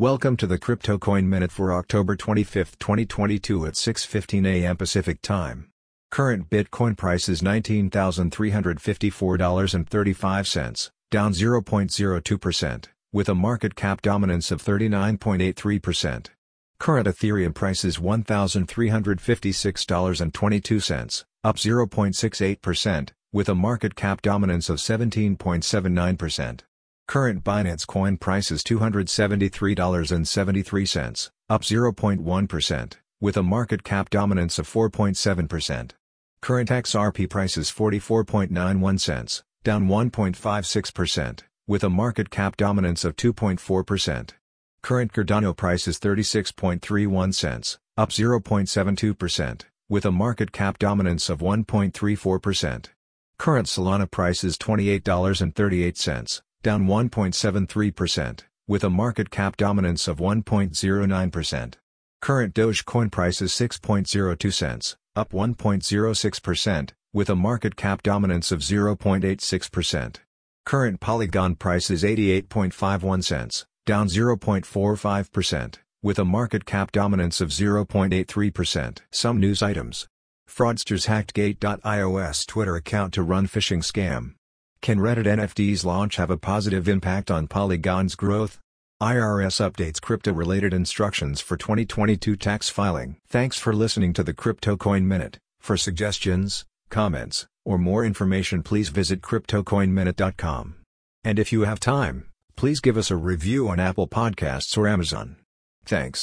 Welcome to the CryptoCoin Minute for October 25, 2022 at 6:15 a.m. Pacific Time. Current Bitcoin price is $19,354.35, down 0.02%, with a market cap dominance of 39.83%. Current Ethereum price is $1,356.22, up 0.68%, with a market cap dominance of 17.79%. Current Binance Coin price is $273.73, up 0.1%, with a market cap dominance of 4.7%. Current XRP price is $0.4491, down 1.56%, with a market cap dominance of 2.4%. Current Cardano price is $0.3631, up 0.72%, with a market cap dominance of 1.34%. Current Solana price is $28.38. down 1.73%, with a market cap dominance of 1.09%. Current Dogecoin price is $0.0602, up 1.06%, with a market cap dominance of 0.86%. Current Polygon price is $0.8851, down 0.45%, with a market cap dominance of 0.83%. Some news items. Fraudsters hacked gate.ios Twitter account to run phishing scam. Can Reddit NFTs launch have a positive impact on Polygon's growth? IRS updates crypto-related instructions for 2022 tax filing. Thanks for listening to the CryptoCoin Minute. For suggestions, comments, or more information, please visit CryptoCoinMinute.com. And if you have time, please give us a review on Apple Podcasts or Amazon. Thanks.